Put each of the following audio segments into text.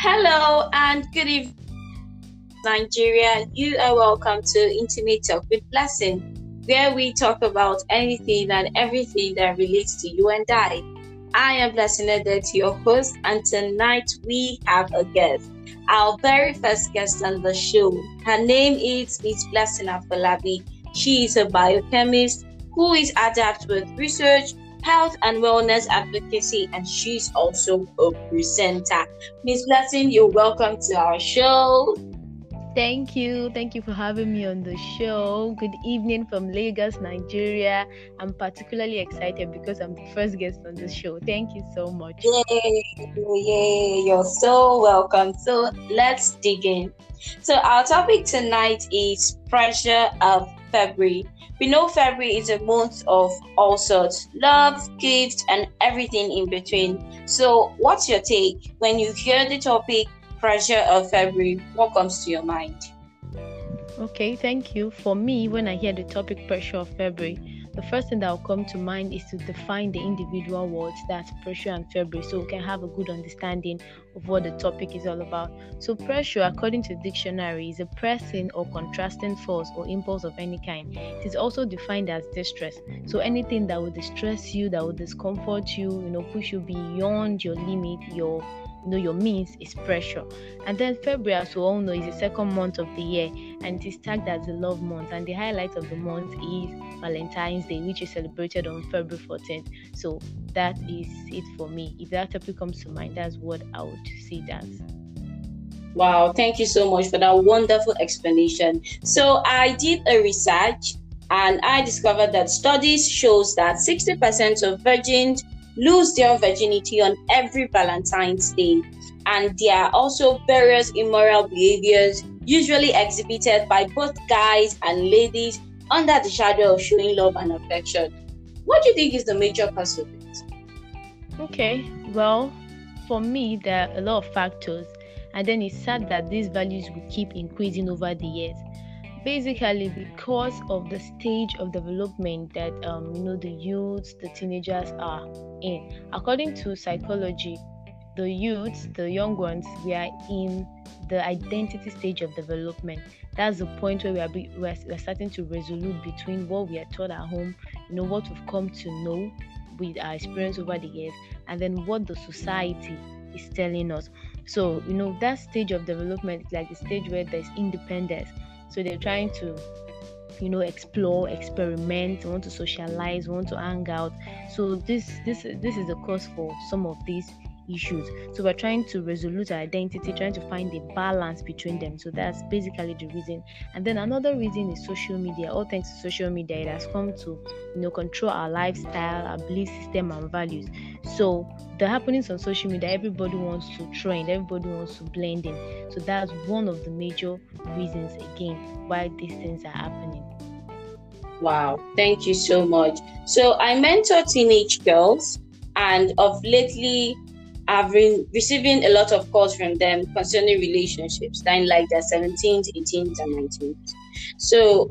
Hello and good evening, Nigeria. You are welcome to Intimate Talk with Blessing, where we talk about anything and everything that relates to you and I. I am Blessing Afalabi, your host, and tonight we have a guest. Our very first guest on the show. Her name is Miss Blessing Afalabi. She is a biochemist who is adept with research, health and wellness advocacy, and she's also a presenter. Miss Blessing, you're welcome to our show. Thank you. Thank you for having me on the show. Good evening from Lagos, Nigeria. I'm particularly excited because I'm the first guest on the show. Thank you so much. Yay. You're so welcome. So let's dig in. So our topic tonight is pressure of February. We know February is a month of all sorts, love, gifts, and everything in between. So what's your take when you hear the topic pressure of February? What comes to your mind? Okay, thank you. For me, when I hear the topic pressure of February, the first thing that will come to mind is to define the individual words, that's pressure and February, so we can have a good understanding of what the topic is all about. So pressure, according to the dictionary, is a pressing or contrasting force or impulse of any kind. It is also defined as distress. So anything that will distress you, that will discomfort you, push you beyond your limit, your means, is pressure. And then February, as we all know, is the second month of the year, and it is tagged as the love month, and the highlight of the month is Valentine's Day, which is celebrated on February 14th. So that is it for me. If that topic comes to mind, that's what I would see it as. Wow, thank you so much for that wonderful explanation. So I did a research and I discovered that studies shows that 60% of virgins lose their virginity on every Valentine's Day, and there are also various immoral behaviors usually exhibited by both guys and ladies under the shadow of showing love and affection. What do you think is the major cause of it? Okay, well, for me, there are a lot of factors, and then it's sad that these values will keep increasing over the years. Basically, because of the stage of development that the youths, the teenagers are in. According to psychology, the youths, the young ones, we are in the identity stage of development. That's the point where we are starting to resolute between what we are taught at home, what we've come to know with our experience over the years, and then what the society is telling us. So, that stage of development is like the stage where there's independence. So they're trying to, explore, experiment, want to socialize, want to hang out. So this is the cause for some of these issues. So we're trying to resolute our identity, trying to find a balance between them. So that's basically the reason. And then another reason is social media. All thanks to social media, it has come to, control our lifestyle, our belief system and values. So the happenings on social media, everybody wants to trend, everybody wants to blend in. So that's one of the major reasons again why these things are happening. Wow, thank you so much. So I mentor teenage girls, and of lately I've been receiving a lot of calls from them concerning relationships, like their 17th, 18th, and 19th. So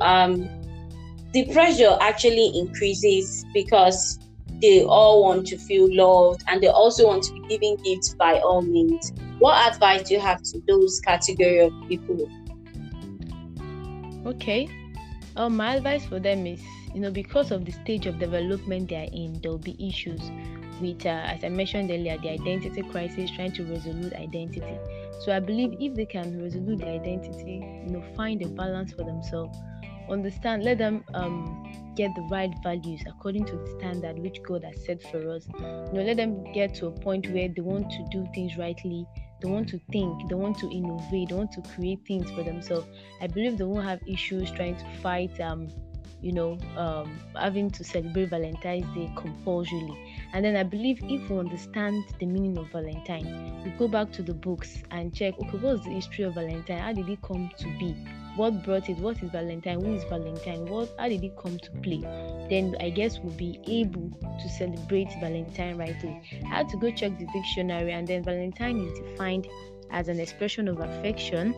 the pressure actually increases because they all want to feel loved, and they also want to be giving gifts by all means. What advice do you have to those category of people? Okay, my advice for them is, because of the stage of development they are in, there will be issues with, as I mentioned earlier, the identity crisis, trying to resolute identity. So I believe if they can resolute their identity, find a balance for themselves, understand, let them get the right values according to the standard which God has set for us. Let them get to a point where they want to do things rightly, they want to think, they want to innovate, they want to create things for themselves. I believe they won't have issues trying to fight having to celebrate Valentine's Day compulsorily. And then I believe if we understand the meaning of Valentine, we go back to the books and check, okay, what's the history of Valentine? How did it come to be? What brought it? What is Valentine? Who is Valentine? How did it come to play? Then I guess we'll be able to celebrate Valentine rightly. I had to go check the dictionary, and then Valentine is defined as an expression of affection,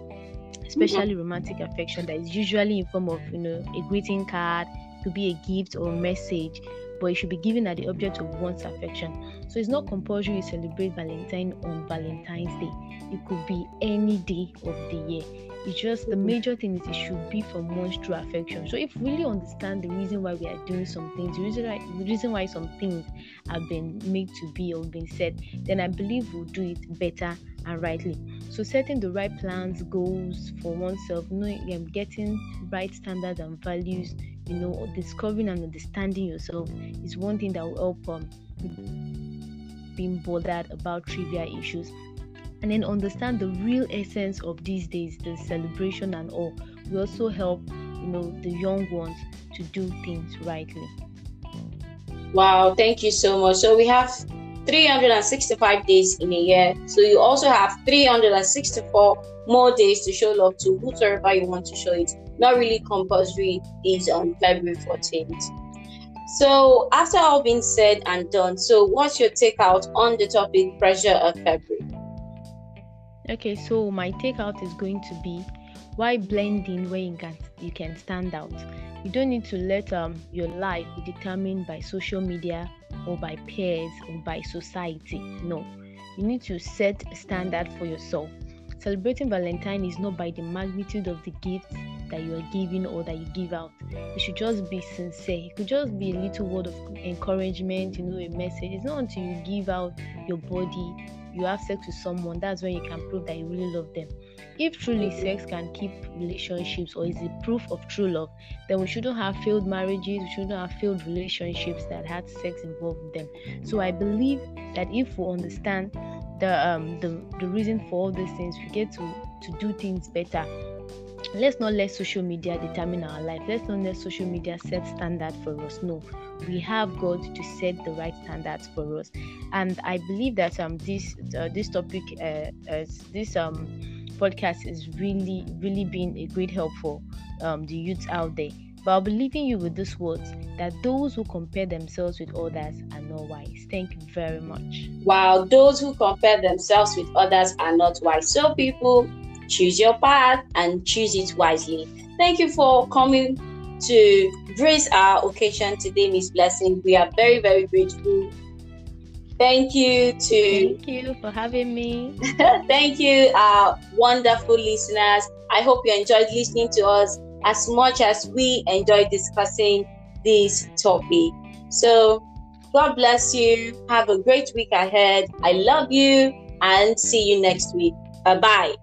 especially romantic affection, that is usually in form of, a greeting card, could be a gift or message, but it should be given at the object of one's affection. So it's not compulsory you celebrate Valentine on Valentine's Day. It could be any day of the year. It's just the major thing is it should be from one's true affection. So if we really understand the reason why we are doing some things, the reason why some things have been made to be or been said, then I believe we'll do it better and rightly. So setting the right plans, goals for oneself, knowing, getting right standards and values, discovering and understanding yourself is one thing that will help being bothered about trivia issues. And then understand the real essence of these days, the celebration and all, will also help the young ones to do things rightly. Wow, thank you so much. So we have 365 days in a year, so you also have 364 more days to show love to whosoever you want to show it. Not really compulsory is on February 14th. So after all being said and done, so what's your takeout on the topic pressure of February? Okay, so my takeout is going to be, why blend in where you can stand out? You don't need to let your life be determined by social media or by peers or by society. No, you need to set a standard for yourself. Celebrating Valentine is not by the magnitude of the gifts that you are giving or that you give out. It should just be sincere. It could just be a little word of encouragement, a message. It's not until you give out your body, you have sex with someone, that's when you can prove that you really love them. If truly sex can keep relationships or is a proof of true love, then we shouldn't have failed marriages, we shouldn't have failed relationships that had sex involved with them. So I believe that if we understand the reason for all these things, we get to do things better. Let's not let social media determine our life. Let's not let social media set standard for us. No, we have God to set the right standards for us. And I believe that this topic, podcast is really, really been a great help for the youths out there. But I'll be leaving you with these words, that those who compare themselves with others are not wise. Thank you very much. Wow, those who compare themselves with others are not wise. So people, choose your path and choose it wisely. Thank you for coming to grace our occasion today, Miss Blessing. We are very, very grateful. Thank you for having me. Thank you, our wonderful listeners. I hope you enjoyed listening to us as much as we enjoyed discussing this topic. So, God bless you. Have a great week ahead. I love you and see you next week. Bye-bye.